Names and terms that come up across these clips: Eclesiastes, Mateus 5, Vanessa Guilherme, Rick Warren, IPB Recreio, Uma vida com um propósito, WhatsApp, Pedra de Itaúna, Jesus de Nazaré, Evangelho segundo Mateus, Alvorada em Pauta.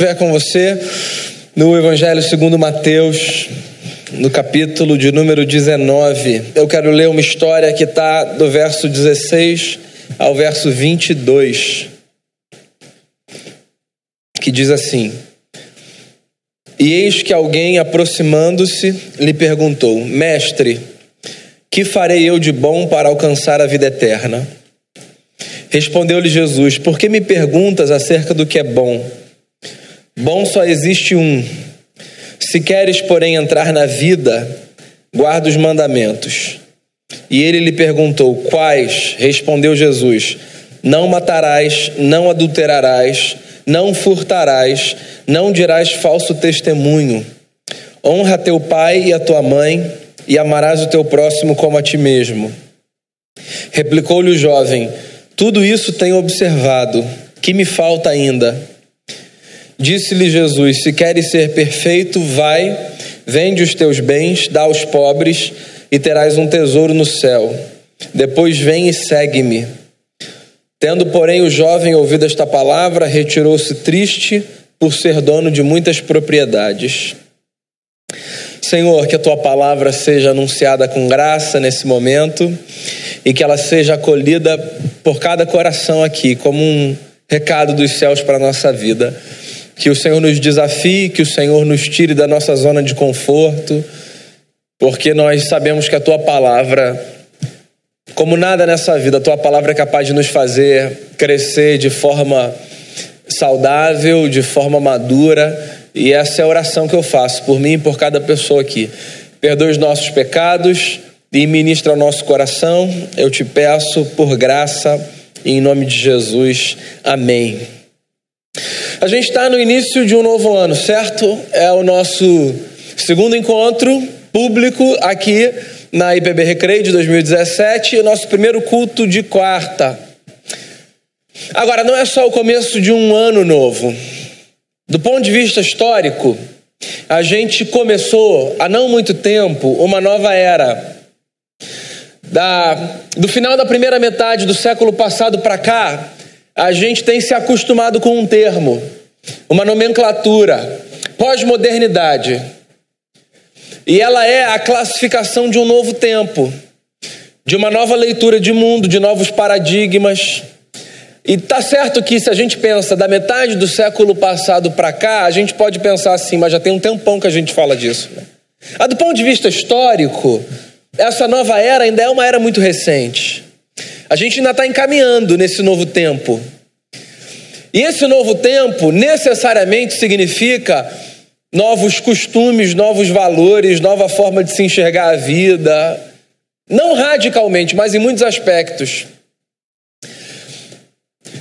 Ver com você no Evangelho segundo Mateus, no capítulo de número 19. Eu quero ler uma história que está do verso 16 ao verso 22, que diz assim: E eis que alguém, aproximando-se, lhe perguntou: Mestre, que farei eu de bom para alcançar a vida eterna? Respondeu-lhe Jesus: Por que me perguntas acerca do que é bom? Bom só existe um. Se queres, porém, entrar na vida, guarda os mandamentos. E ele lhe perguntou: Quais? Respondeu Jesus: Não matarás, não adulterarás, não furtarás, não dirás falso testemunho. Honra teu pai e a tua mãe, e amarás o teu próximo como a ti mesmo. Replicou-lhe o jovem: Tudo isso tenho observado. Que me falta ainda? Disse-lhe Jesus: Se queres ser perfeito, vai, vende os teus bens, dá aos pobres e terás um tesouro no céu. Depois vem e segue-me. Tendo, porém, o jovem ouvido esta palavra, retirou-se triste por ser dono de muitas propriedades. Senhor, que a Tua palavra seja anunciada com graça nesse momento e que ela seja acolhida por cada coração aqui, como um recado dos céus para a nossa vida. Que o Senhor nos desafie, que o Senhor nos tire da nossa zona de conforto, porque nós sabemos que a Tua palavra, como nada nessa vida, a Tua palavra é capaz de nos fazer crescer de forma saudável, de forma madura, e essa é a oração que eu faço por mim e por cada pessoa aqui. Perdoa os nossos pecados e ministra ao nosso coração, eu te peço por graça, em nome de Jesus, amém. A gente está no início de um novo ano, certo? É o nosso segundo encontro público aqui na IPB Recreio de 2017, o nosso primeiro culto de quarta. Agora, não é só o começo de um ano novo. Do ponto de vista histórico, a gente começou há não muito tempo uma nova era. Do final da primeira metade do século passado para cá, a gente tem se acostumado com um termo, uma nomenclatura, pós-modernidade. E ela é a classificação de um novo tempo, de uma nova leitura de mundo, de novos paradigmas. E tá certo que se a gente pensa da metade do século passado para cá, a gente pode pensar assim, mas já tem um tempão que a gente fala disso, né? Do ponto de vista histórico, essa nova era ainda é uma era muito recente. A gente ainda está encaminhando nesse novo tempo. E esse novo tempo necessariamente significa novos costumes, novos valores, nova forma de se enxergar a vida. Não radicalmente, mas em muitos aspectos.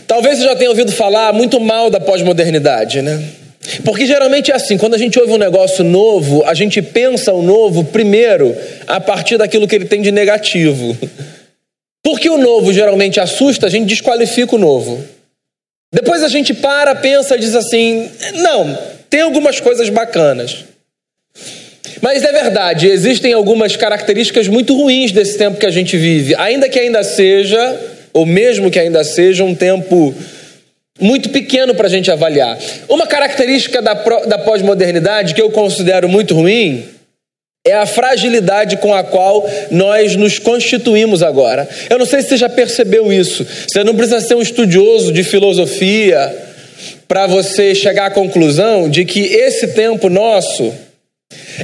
Talvez você já tenha ouvido falar muito mal da pós-modernidade, né? Porque geralmente é assim, quando a gente ouve um negócio novo, a gente pensa o novo primeiro a partir daquilo que ele tem de negativo. Porque o novo geralmente assusta, a gente desqualifica o novo. Depois a gente para, pensa e diz assim, não, tem algumas coisas bacanas. Mas é verdade, existem algumas características muito ruins desse tempo que a gente vive. Mesmo que ainda seja um tempo muito pequeno para a gente avaliar. Uma característica da pós-modernidade que eu considero muito ruim é a fragilidade com a qual nós nos constituímos agora. Eu não sei se você já percebeu isso. Você não precisa ser um estudioso de filosofia para você chegar à conclusão de que esse tempo nosso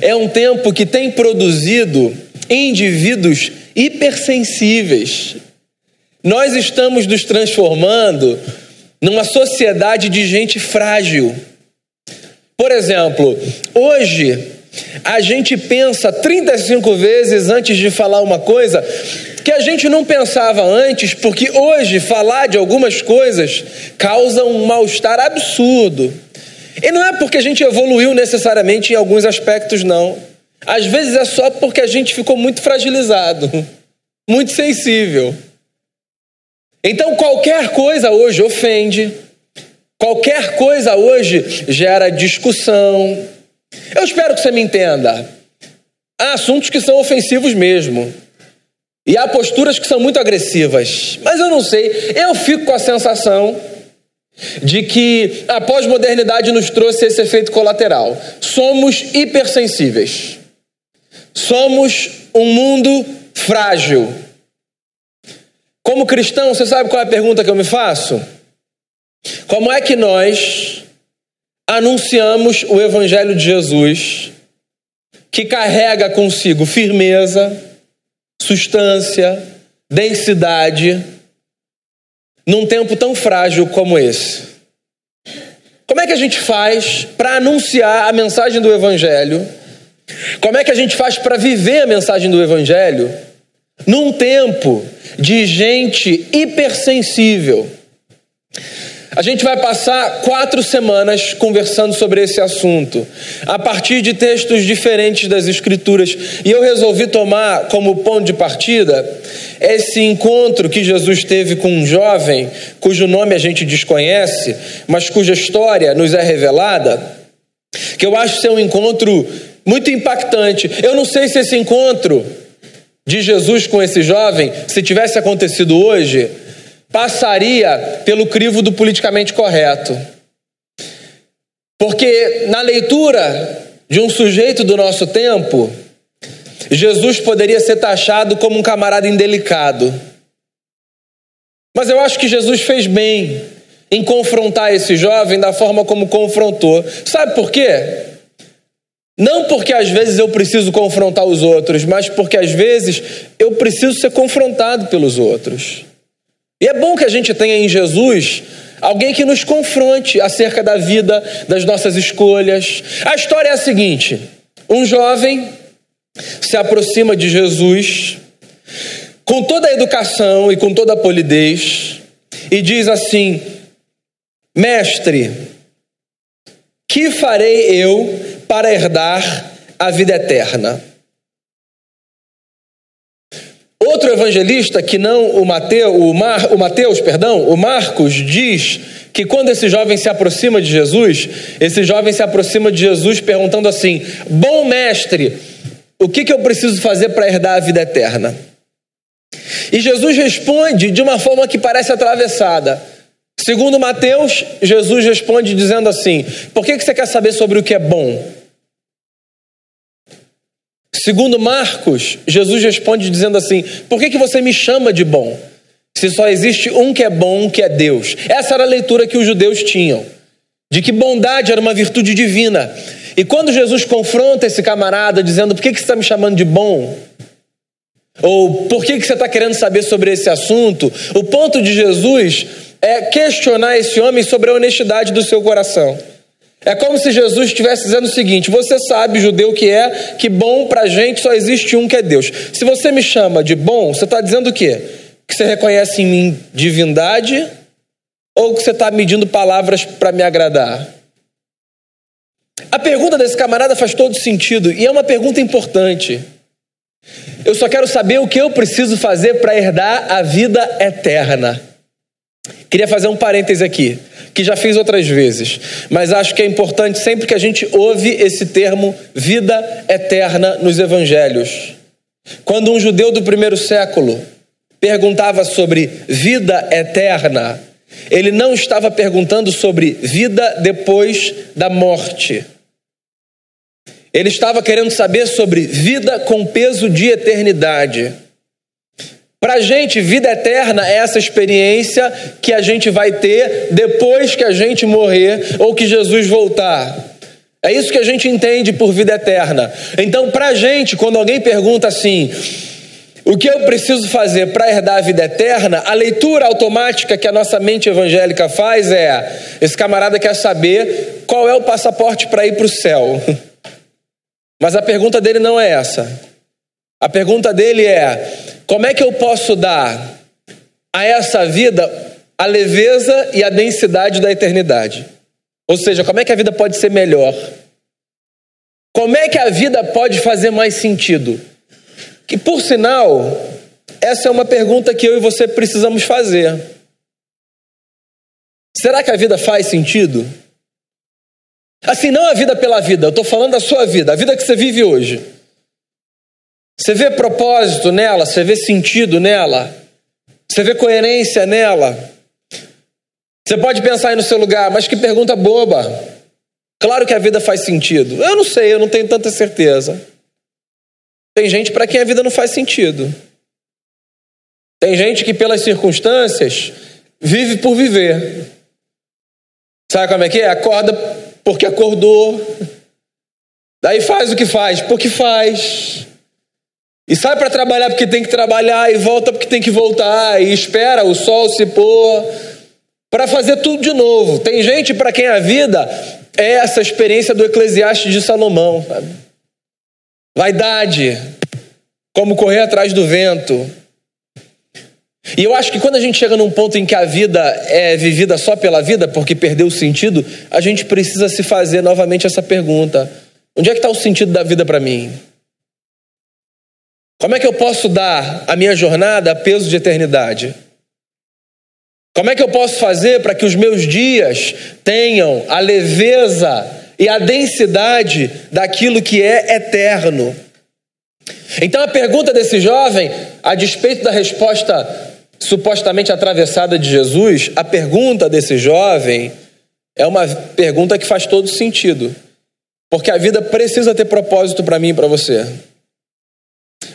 é um tempo que tem produzido indivíduos hipersensíveis. Nós estamos nos transformando numa sociedade de gente frágil. Por exemplo, hoje a gente pensa 35 vezes antes de falar uma coisa que a gente não pensava antes, porque hoje falar de algumas coisas causa um mal-estar absurdo. E não é porque a gente evoluiu necessariamente em alguns aspectos, não. Às vezes é só porque a gente ficou muito fragilizado, muito sensível. Então qualquer coisa hoje ofende, qualquer coisa hoje gera discussão. Eu espero que você me entenda. Há assuntos que são ofensivos mesmo. E há posturas que são muito agressivas. Mas eu não sei, eu fico com a sensação de que a pós-modernidade nos trouxe esse efeito colateral. Somos hipersensíveis. Somos um mundo frágil. Como cristão, você sabe qual é a pergunta que eu me faço? Como é que nós anunciamos o Evangelho de Jesus, que carrega consigo firmeza, substância, densidade, num tempo tão frágil como esse? Como é que a gente faz para anunciar a mensagem do Evangelho? Como é que a gente faz para viver a mensagem do Evangelho num tempo de gente hipersensível? A gente vai passar 4 semanas conversando sobre esse assunto, a partir de textos diferentes das Escrituras. E eu resolvi tomar como ponto de partida esse encontro que Jesus teve com um jovem, cujo nome a gente desconhece, mas cuja história nos é revelada, que eu acho ser um encontro muito impactante. Eu não sei se esse encontro de Jesus com esse jovem, se tivesse acontecido hoje, passaria pelo crivo do politicamente correto. Porque na leitura de um sujeito do nosso tempo, Jesus poderia ser taxado como um camarada indelicado. Mas eu acho que Jesus fez bem em confrontar esse jovem da forma como confrontou. Sabe por quê? Não porque às vezes eu preciso confrontar os outros, mas porque às vezes eu preciso ser confrontado pelos outros. E é bom que a gente tenha em Jesus alguém que nos confronte acerca da vida, das nossas escolhas. A história é a seguinte: um jovem se aproxima de Jesus com toda a educação e com toda a polidez e diz assim: mestre, que farei eu para herdar a vida eterna? Outro evangelista, que não o Marcos, diz que quando esse jovem se aproxima de Jesus, perguntando assim: bom mestre, o que eu preciso fazer para herdar a vida eterna? E Jesus responde de uma forma que parece atravessada. Segundo Mateus, Jesus responde dizendo assim: por que você quer saber sobre o que é bom? Segundo Marcos, Jesus responde dizendo assim: por que você me chama de bom, se só existe um que é bom, que é Deus? Essa era a leitura que os judeus tinham, de que bondade era uma virtude divina. E quando Jesus confronta esse camarada dizendo: por que você está me chamando de bom? Ou por que você está querendo saber sobre esse assunto? O ponto de Jesus é questionar esse homem sobre a honestidade do seu coração. É como se Jesus estivesse dizendo o seguinte: você sabe, judeu, que bom pra gente só existe um, que é Deus. Se você me chama de bom, você está dizendo o quê? Que você reconhece em mim divindade? Ou que você está medindo palavras para me agradar? A pergunta desse camarada faz todo sentido e é uma pergunta importante. Eu só quero saber o que eu preciso fazer para herdar a vida eterna. Queria fazer um parêntese aqui, que já fiz outras vezes, mas acho que é importante sempre que a gente ouve esse termo vida eterna nos evangelhos. Quando um judeu do primeiro século perguntava sobre vida eterna, ele não estava perguntando sobre vida depois da morte. Ele estava querendo saber sobre vida com peso de eternidade. Pra gente, vida eterna é essa experiência que a gente vai ter depois que a gente morrer ou que Jesus voltar. É isso que a gente entende por vida eterna. Então, pra gente, quando alguém pergunta assim: o que eu preciso fazer para herdar a vida eterna? A leitura automática que a nossa mente evangélica faz é: esse camarada quer saber qual é o passaporte para ir para o céu. Mas a pergunta dele não é essa. A pergunta dele é: como é que eu posso dar a essa vida a leveza e a densidade da eternidade? Ou seja, como é que a vida pode ser melhor? Como é que a vida pode fazer mais sentido? Que, por sinal, essa é uma pergunta que eu e você precisamos fazer. Será que a vida faz sentido? Assim, não a vida pela vida, eu estou falando da sua vida, a vida que você vive hoje. Você vê propósito nela? Você vê sentido nela? Você vê coerência nela? Você pode pensar aí no seu lugar, mas que pergunta boba. Claro que a vida faz sentido. Eu não sei, eu não tenho tanta certeza. Tem gente para quem a vida não faz sentido. Tem gente que pelas circunstâncias vive por viver. Sabe como é que é? Acorda porque acordou. Daí faz o que faz, porque faz. E sai para trabalhar porque tem que trabalhar, e volta porque tem que voltar, e espera o sol se pôr, para fazer tudo de novo. Tem gente para quem a vida é essa experiência do Eclesiastes de Salomão. Sabe? Vaidade, como correr atrás do vento. E eu acho que quando a gente chega num ponto em que a vida é vivida só pela vida, porque perdeu o sentido, a gente precisa se fazer novamente essa pergunta. Onde é que está o sentido da vida para mim? Como é que eu posso dar à minha jornada peso de eternidade? Como é que eu posso fazer para que os meus dias tenham a leveza e a densidade daquilo que é eterno? Então a pergunta desse jovem, a despeito da resposta supostamente atravessada de Jesus, a pergunta desse jovem é uma pergunta que faz todo sentido. Porque a vida precisa ter propósito para mim e para você.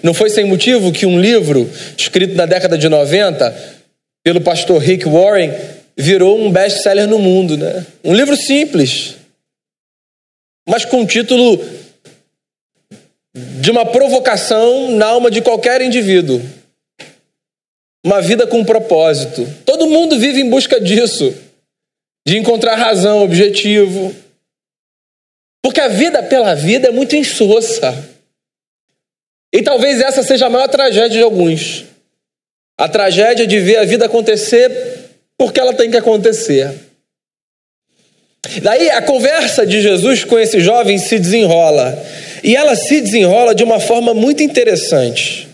Não foi sem motivo que um livro escrito na década de 90 pelo pastor Rick Warren virou um best-seller no mundo, né? Um livro simples, mas com um título de uma provocação na alma de qualquer indivíduo. Uma vida com um propósito. Todo mundo vive em busca disso, de encontrar razão, objetivo. Porque a vida pela vida é muito insossa. E talvez essa seja a maior tragédia de alguns. A tragédia de ver a vida acontecer porque ela tem que acontecer. Daí a conversa de Jesus com esse jovem se desenrola. E ela se desenrola de uma forma muito interessante.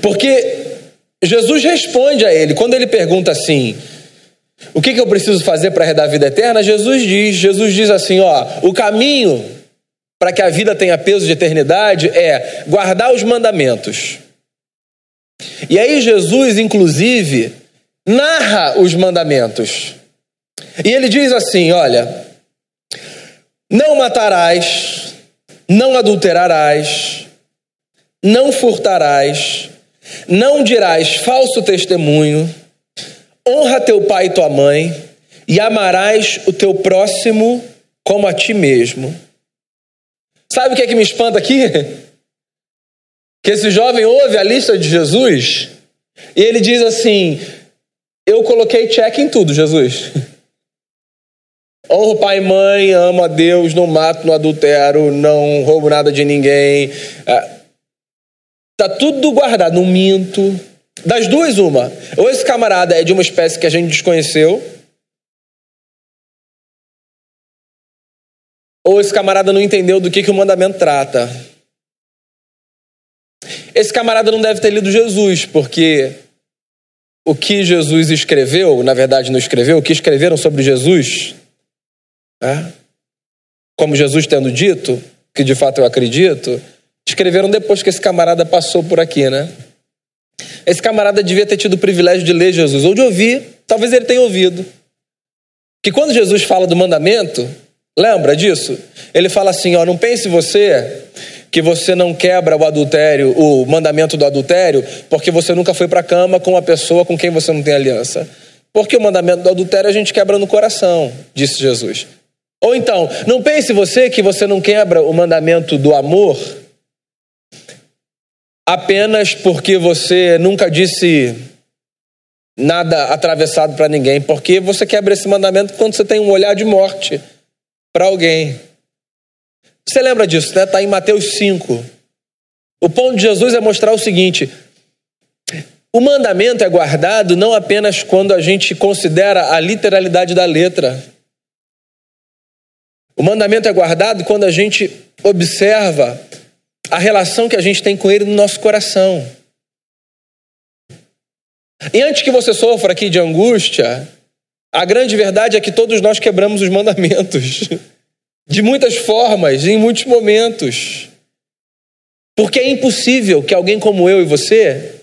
Porque Jesus responde a ele. Quando ele pergunta assim, o que eu preciso fazer para herdar a vida eterna? Jesus diz assim, ó, o caminho para que a vida tenha peso de eternidade é guardar os mandamentos. E aí Jesus, inclusive, narra os mandamentos. E ele diz assim, olha, não matarás, não adulterarás, não furtarás, não dirás falso testemunho, honra teu pai e tua mãe e amarás o teu próximo como a ti mesmo. Sabe o que é que me espanta aqui? Que esse jovem ouve a lista de Jesus e ele diz assim, eu coloquei check em tudo, Jesus. Honro o pai e mãe, amo a Deus, não mato, não adultero, não roubo nada de ninguém. Tá tudo guardado, não minto. Das duas, uma. Ou esse camarada é de uma espécie que a gente desconheceu, ou esse camarada não entendeu do que o mandamento trata. Esse camarada não deve ter lido Jesus, porque o que Jesus escreveu, na verdade não escreveu, o que escreveram sobre Jesus, né? Como Jesus tendo dito, que de fato eu acredito, escreveram depois que esse camarada passou por aqui, né? Esse camarada devia ter tido o privilégio de ler Jesus, ou de ouvir, talvez ele tenha ouvido. Que quando Jesus fala do mandamento, lembra disso? Ele fala assim, ó, não pense você que você não quebra o adultério, o mandamento do adultério, porque você nunca foi pra cama com uma pessoa com quem você não tem aliança. Porque o mandamento do adultério a gente quebra no coração, disse Jesus. Ou então, não pense você que você não quebra o mandamento do amor apenas porque você nunca disse nada atravessado para ninguém, porque você quebra esse mandamento quando você tem um olhar de morte para alguém. Você lembra disso, né? Está em Mateus 5. O ponto de Jesus é mostrar o seguinte, o mandamento é guardado não apenas quando a gente considera a literalidade da letra. O mandamento é guardado quando a gente observa a relação que a gente tem com ele no nosso coração. E antes que você sofra aqui de angústia, a grande verdade é que todos nós quebramos os mandamentos. De muitas formas, em muitos momentos. Porque é impossível que alguém como eu e você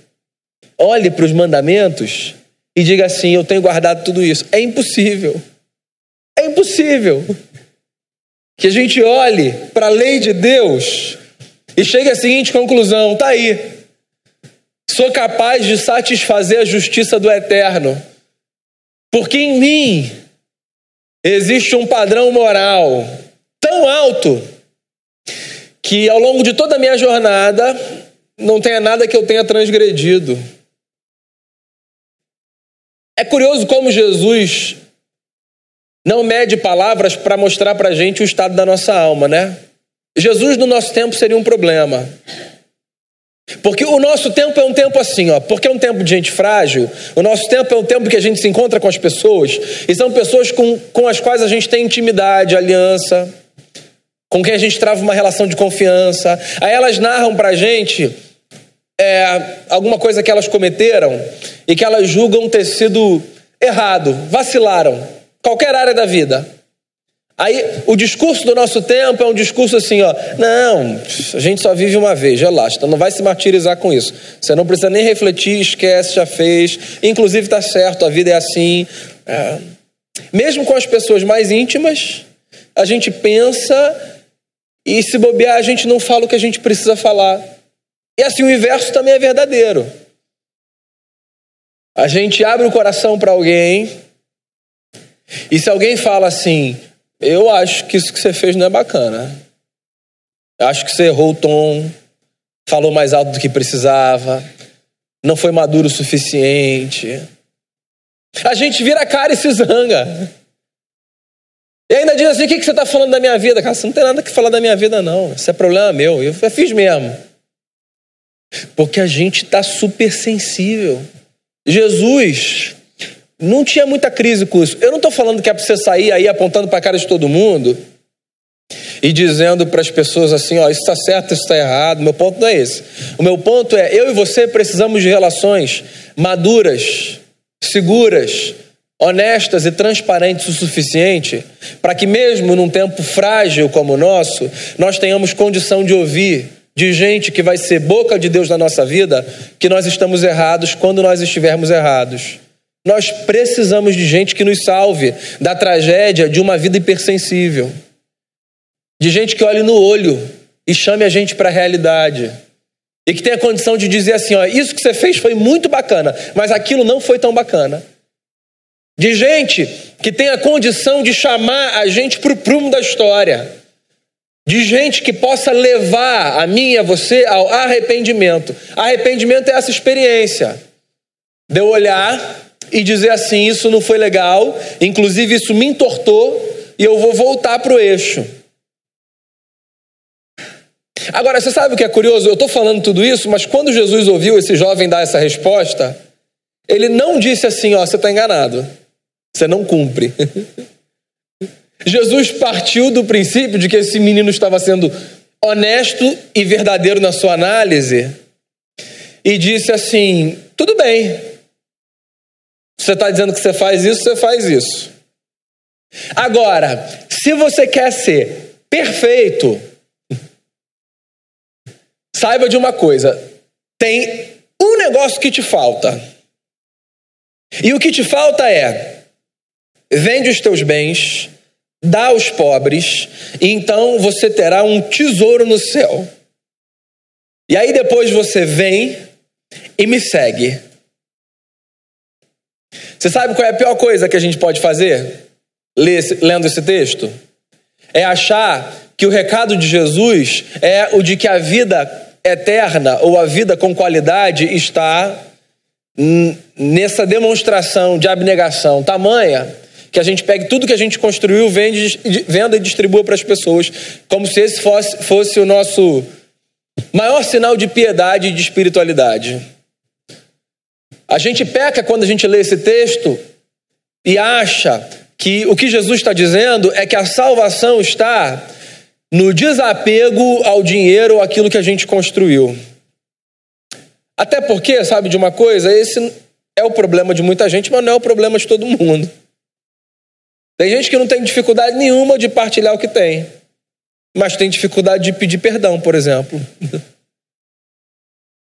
olhe para os mandamentos e diga assim: eu tenho guardado tudo isso. É impossível. É impossível que a gente olhe para a lei de Deus e chegue à seguinte conclusão: tá aí, sou capaz de satisfazer a justiça do Eterno, porque em mim existe um padrão moral tão alto que ao longo de toda a minha jornada não tenha nada que eu tenha transgredido. É curioso como Jesus não mede palavras para mostrar para a gente o estado da nossa alma, né? Jesus no nosso tempo seria um problema. Porque o nosso tempo é um tempo assim, ó. Porque é um tempo de gente frágil. O nosso tempo é um tempo que a gente se encontra com as pessoas. E são pessoas com as quais a gente tem intimidade, aliança. Com quem a gente trava uma relação de confiança. Aí elas narram pra gente alguma coisa que elas cometeram e que elas julgam ter sido errado. Vacilaram. Qualquer área da vida. Aí o discurso do nosso tempo é um discurso assim, ó: não, a gente só vive uma vez, relaxa, então não vai se martirizar com isso. Você não precisa nem refletir, esquece, já fez. Inclusive tá certo, a vida é assim. É. Mesmo com as pessoas mais íntimas, a gente pensa e, se bobear, a gente não fala o que a gente precisa falar. E assim, o inverso também é verdadeiro. A gente abre o coração para alguém e, se alguém fala assim: eu acho que isso que você fez não é bacana. Acho que você errou o tom, falou mais alto do que precisava, não foi maduro o suficiente. A gente vira a cara e se zanga. E ainda diz assim: o que você está falando da minha vida? Cara, você não tem nada que falar da minha vida, não. Isso é problema meu, eu fiz mesmo. Porque a gente está super sensível. Jesus não tinha muita crise com isso. Eu não estou falando que é para você sair aí apontando para a cara de todo mundo e dizendo para as pessoas assim: ó, isso está certo, isso está errado. Meu ponto não é esse. O meu ponto é: eu e você precisamos de relações maduras, seguras, honestas e transparentes o suficiente para que, mesmo num tempo frágil como o nosso, nós tenhamos condição de ouvir de gente que vai ser boca de Deus na nossa vida que nós estamos errados quando nós estivermos errados. Nós precisamos de gente que nos salve da tragédia de uma vida hipersensível. De gente que olhe no olho e chame a gente para a realidade. E que tenha condição de dizer assim: ó, isso que você fez foi muito bacana, mas aquilo não foi tão bacana. De gente que tenha condição de chamar a gente para o prumo da história. De gente que possa levar a mim e a você ao arrependimento. Arrependimento é essa experiência de eu olhar e dizer assim: isso não foi legal, inclusive isso me entortou e eu vou voltar para o eixo. Agora, você sabe o que é curioso? Eu estou falando tudo isso, mas quando Jesus ouviu esse jovem dar essa resposta, ele não disse assim: ó, você está enganado, você não cumpre. Jesus partiu do princípio de que esse menino estava sendo honesto e verdadeiro na sua análise e disse assim: tudo bem. Você está dizendo que você faz isso, você faz isso. Agora, se você quer ser perfeito, saiba de uma coisa: tem um negócio que te falta. E o que te falta é: vende os teus bens, dá aos pobres, e então você terá um tesouro no céu. E aí depois você vem e me segue. Você sabe qual é a pior coisa que a gente pode fazer lendo esse texto? É achar que o recado de Jesus é o de que a vida eterna ou a vida com qualidade está nessa demonstração de abnegação tamanha que a gente pegue tudo que a gente construiu, venda e distribua para as pessoas, como se esse fosse o nosso maior sinal de piedade e de espiritualidade. A gente peca quando a gente lê esse texto e acha que o que Jesus está dizendo é que a salvação está no desapego ao dinheiro ou àquilo que a gente construiu. Até porque, sabe de uma coisa? Esse é o problema de muita gente, mas não é o problema de todo mundo. Tem gente que não tem dificuldade nenhuma de partilhar o que tem, mas tem dificuldade de pedir perdão, por exemplo.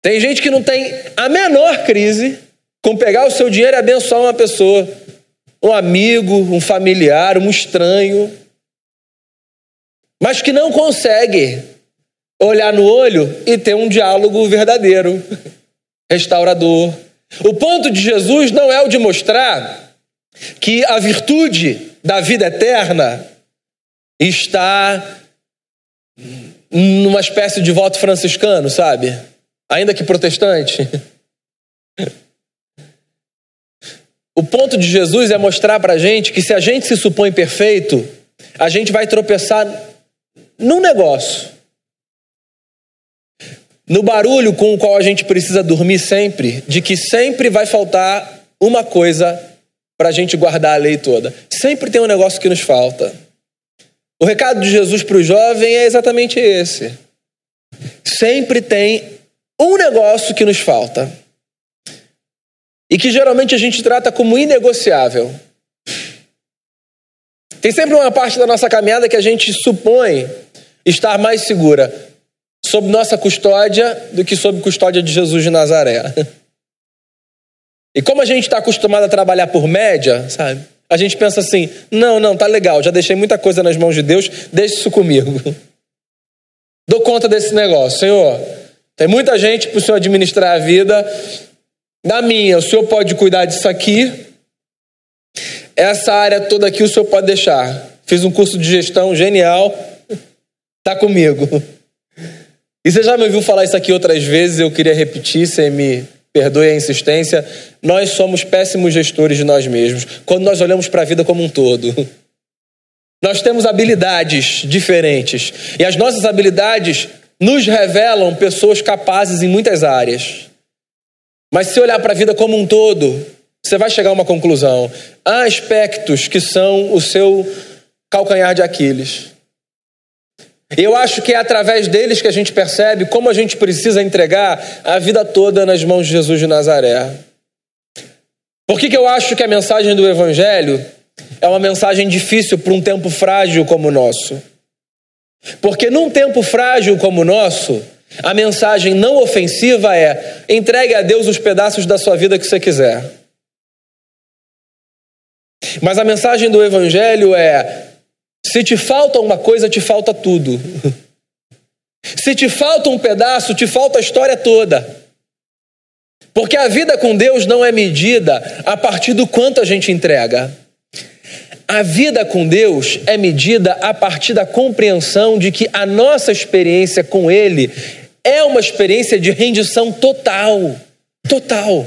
Tem gente que não tem a menor crise com pegar o seu dinheiro e abençoar uma pessoa, um amigo, um familiar, um estranho, mas que não consegue olhar no olho e ter um diálogo verdadeiro, restaurador. O ponto de Jesus não é o de mostrar que a virtude da vida eterna está numa espécie de voto franciscano, sabe? Ainda que protestante. O ponto de Jesus é mostrar pra gente que se a gente se supõe perfeito, a gente vai tropeçar num negócio. No barulho com o qual a gente precisa dormir sempre, de que sempre vai faltar uma coisa pra gente guardar a lei toda. Sempre tem um negócio que nos falta. O recado de Jesus para o jovem é exatamente esse. Sempre tem um negócio que nos falta. E que geralmente a gente trata como inegociável. Tem sempre uma parte da nossa caminhada que a gente supõe estar mais segura sob nossa custódia do que sob custódia de Jesus de Nazaré. E como a gente está acostumado a trabalhar por média, sabe? A gente pensa assim, não, tá legal, já deixei muita coisa nas mãos de Deus, deixa isso comigo. Dou conta desse negócio, Senhor. Tem muita gente para o Senhor administrar a vida. Na minha, o Senhor pode cuidar disso aqui. Essa área toda aqui o Senhor pode deixar. Fiz um curso de gestão genial, tá comigo. E você já me ouviu falar isso aqui outras vezes, eu queria repetir, você me perdoe a insistência, nós somos péssimos gestores de nós mesmos, quando nós olhamos para a vida como um todo. Nós temos habilidades diferentes, e as nossas habilidades nos revelam pessoas capazes em muitas áreas. Mas se olhar para a vida como um todo, você vai chegar a uma conclusão. Há aspectos que são o seu calcanhar de Aquiles. Eu acho que é através deles que a gente percebe como a gente precisa entregar a vida toda nas mãos de Jesus de Nazaré. Por que eu acho que a mensagem do Evangelho é uma mensagem difícil para um tempo frágil como o nosso? Porque num tempo frágil como o nosso, a mensagem não ofensiva é: entregue a Deus os pedaços da sua vida que você quiser. Mas a mensagem do Evangelho é: se te falta uma coisa, te falta tudo. Se te falta um pedaço, te falta a história toda. Porque a vida com Deus não é medida a partir do quanto a gente entrega. A vida com Deus é medida a partir da compreensão de que a nossa experiência com Ele é uma experiência de rendição total. Total.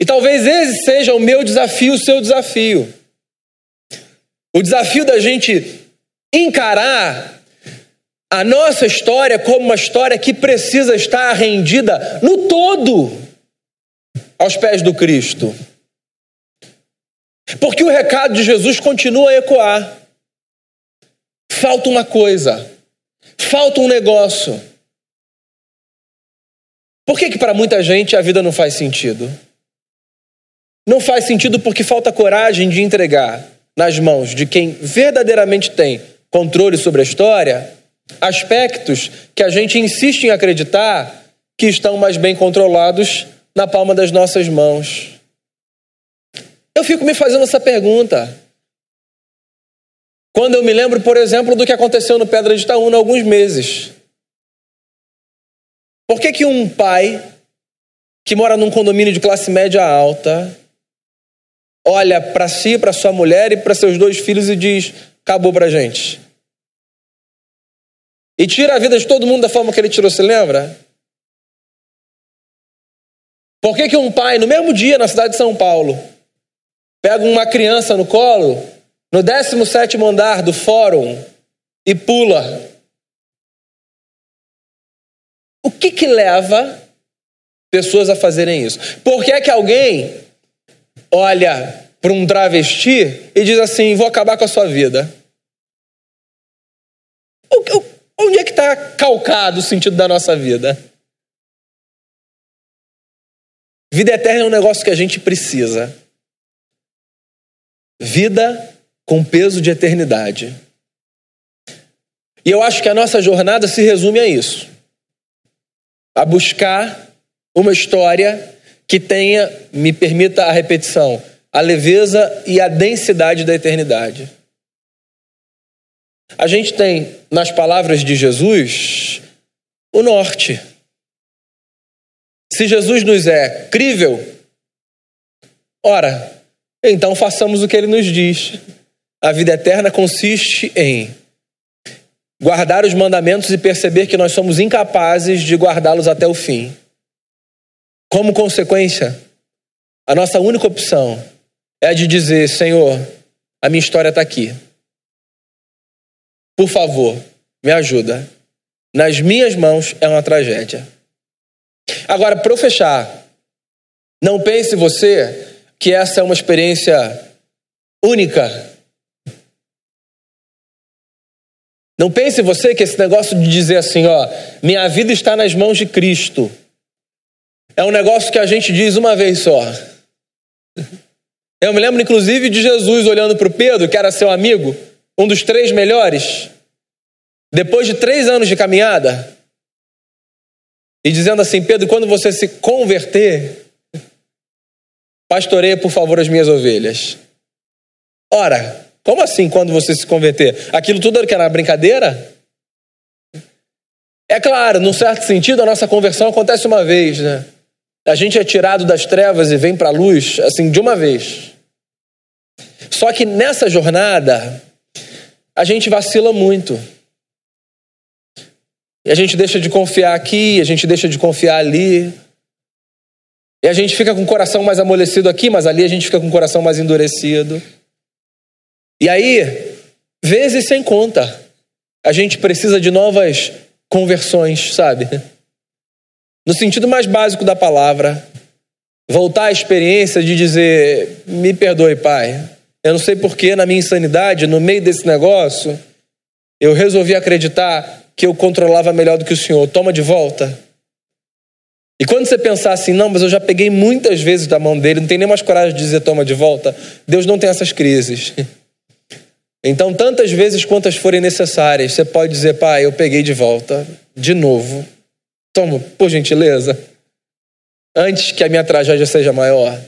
E talvez esse seja o meu desafio, o seu desafio. O desafio da gente encarar a nossa história como uma história que precisa estar rendida no todo aos pés do Cristo. Porque o recado de Jesus continua a ecoar. Falta uma coisa. Falta um negócio. Por que para muita gente a vida não faz sentido? Não faz sentido porque falta coragem de entregar nas mãos de quem verdadeiramente tem controle sobre a história, aspectos que a gente insiste em acreditar que estão mais bem controlados na palma das nossas mãos. Eu fico me fazendo essa pergunta. Quando eu me lembro, por exemplo, do que aconteceu no Pedra de Itaúna há alguns meses. Por que um pai que mora num condomínio de classe média alta olha para si, para sua mulher e para seus 2 filhos e diz: acabou pra gente. E tira a vida de todo mundo da forma que ele tirou, se lembra? Por que um pai, no mesmo dia, na cidade de São Paulo, pega uma criança no colo, no 17º andar do fórum, e pula? O que leva pessoas a fazerem isso? Por que alguém olha para um travesti e diz assim: vou acabar com a sua vida? Onde é que está calcado o sentido da nossa vida? Vida eterna é um negócio que a gente precisa. Vida com peso de eternidade. E eu acho que a nossa jornada se resume a isso. A buscar uma história que tenha, me permita a repetição, a leveza e a densidade da eternidade. A gente tem, nas palavras de Jesus, o norte. Se Jesus nos é crível, ora, então façamos o que ele nos diz. A vida eterna consiste em guardar os mandamentos e perceber que nós somos incapazes de guardá-los até o fim. Como consequência, a nossa única opção é a de dizer: Senhor, a minha história está aqui. Por favor, me ajuda. Nas minhas mãos é uma tragédia. Agora, para eu fechar, não pense você que essa é uma experiência única. Não pense você que esse negócio de dizer assim, ó, minha vida está nas mãos de Cristo, é um negócio que a gente diz uma vez só. Eu me lembro, inclusive, de Jesus olhando para o Pedro, que era seu amigo, um dos 3 melhores, depois de 3 anos de caminhada, e dizendo assim: Pedro, quando você se converter, pastoreia, por favor, as minhas ovelhas. Ora, como assim quando você se converter? Aquilo tudo era que era brincadeira? É claro, num certo sentido, a nossa conversão acontece uma vez, né? A gente é tirado das trevas e vem para a luz, assim, de uma vez. Só que nessa jornada, a gente vacila muito. E a gente deixa de confiar aqui, a gente deixa de confiar ali. E a gente fica com o coração mais amolecido aqui, mas ali a gente fica com o coração mais endurecido. E aí, vezes sem conta, a gente precisa de novas conversões, sabe? No sentido mais básico da palavra, voltar à experiência de dizer: me perdoe, Pai. Eu não sei porquê, na minha insanidade, no meio desse negócio, eu resolvi acreditar que eu controlava melhor do que o Senhor. Toma de volta. E quando você pensar assim, não, mas eu já peguei muitas vezes da mão dele, não tem nem mais coragem de dizer toma de volta, Deus não tem essas crises. Então, tantas vezes quantas forem necessárias, você pode dizer: Pai, eu peguei de volta, de novo. Toma, por gentileza, antes que a minha tragédia seja maior.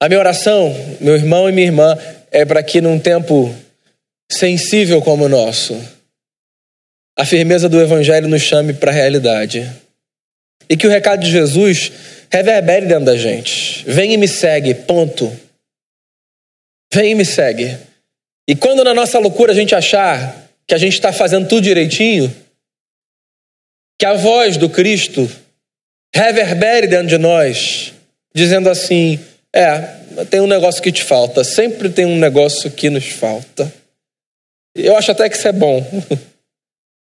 A minha oração, meu irmão e minha irmã, é para que num tempo sensível como o nosso, a firmeza do Evangelho nos chame para a realidade. E que o recado de Jesus reverbere dentro da gente. Vem e me segue, ponto. Vem e me segue. E quando na nossa loucura a gente achar que a gente está fazendo tudo direitinho, que a voz do Cristo reverbere dentro de nós, dizendo assim: tem um negócio que te falta. Sempre tem um negócio que nos falta. Eu acho até que isso é bom.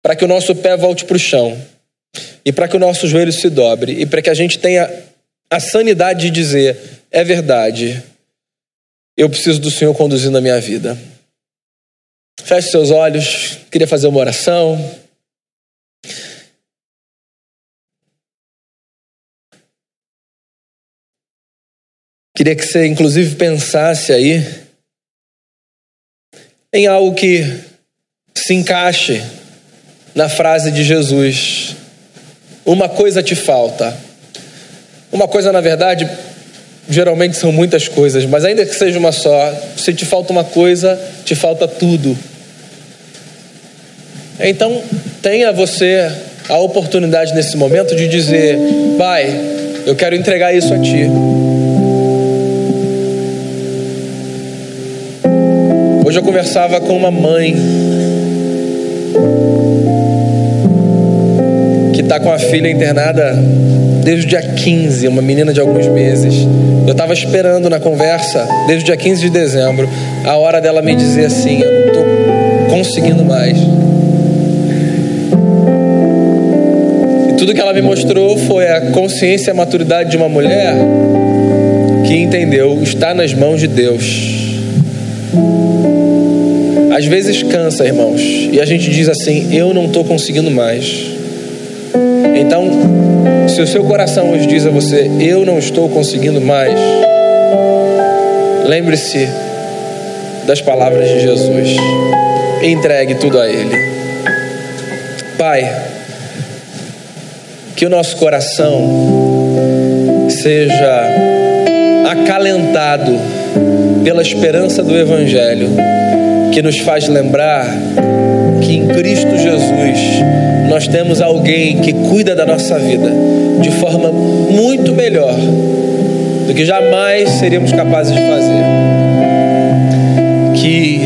Para que o nosso pé volte para o chão. E para que o nosso joelho se dobre. E para que a gente tenha a sanidade de dizer: é verdade. Eu preciso do Senhor conduzindo a minha vida. Feche seus olhos. Queria fazer uma oração. Queria que você, inclusive, pensasse aí em algo que se encaixe na frase de Jesus. Uma coisa te falta. Uma coisa, na verdade, geralmente são muitas coisas, mas ainda que seja uma só, se te falta uma coisa, te falta tudo. Então, tenha você a oportunidade nesse momento de dizer: Pai, eu quero entregar isso a Ti. Hoje eu conversava com uma mãe que está com a filha internada desde o dia 15, uma menina de alguns meses. Eu estava esperando na conversa, desde o dia 15 de dezembro, a hora dela me dizer assim: eu não estou conseguindo mais. E tudo que ela me mostrou foi a consciência e a maturidade de uma mulher que entendeu: está nas mãos de Deus. Às vezes cansa, irmãos, e a gente diz assim: eu não estou conseguindo mais. Então, se o seu coração hoje diz a você: eu não estou conseguindo mais, lembre-se das palavras de Jesus. Entregue tudo a Ele. Pai, que o nosso coração seja acalentado pela esperança do Evangelho, que nos faz lembrar que em Cristo Jesus nós temos alguém que cuida da nossa vida de forma muito melhor do que jamais seríamos capazes de fazer. Que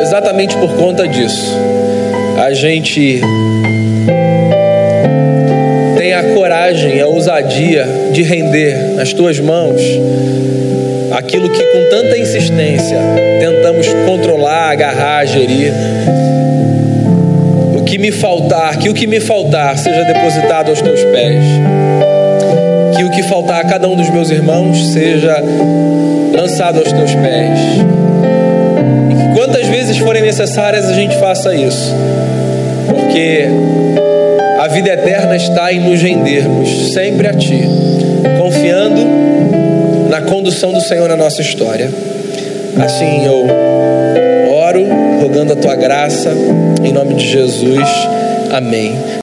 exatamente por conta disso a gente tem a coragem, a ousadia de render nas tuas mãos aquilo que com tanta insistência tentamos controlar, agarrar, gerir. Que o que me faltar seja depositado aos teus pés. Que o que faltar a cada um dos meus irmãos seja lançado aos teus pés. E que quantas vezes forem necessárias a gente faça isso. Porque a vida eterna está em nos rendermos sempre a Ti, confiando na condução do Senhor na nossa história. Assim eu oro, rogando a Tua graça, em nome de Jesus. Amém.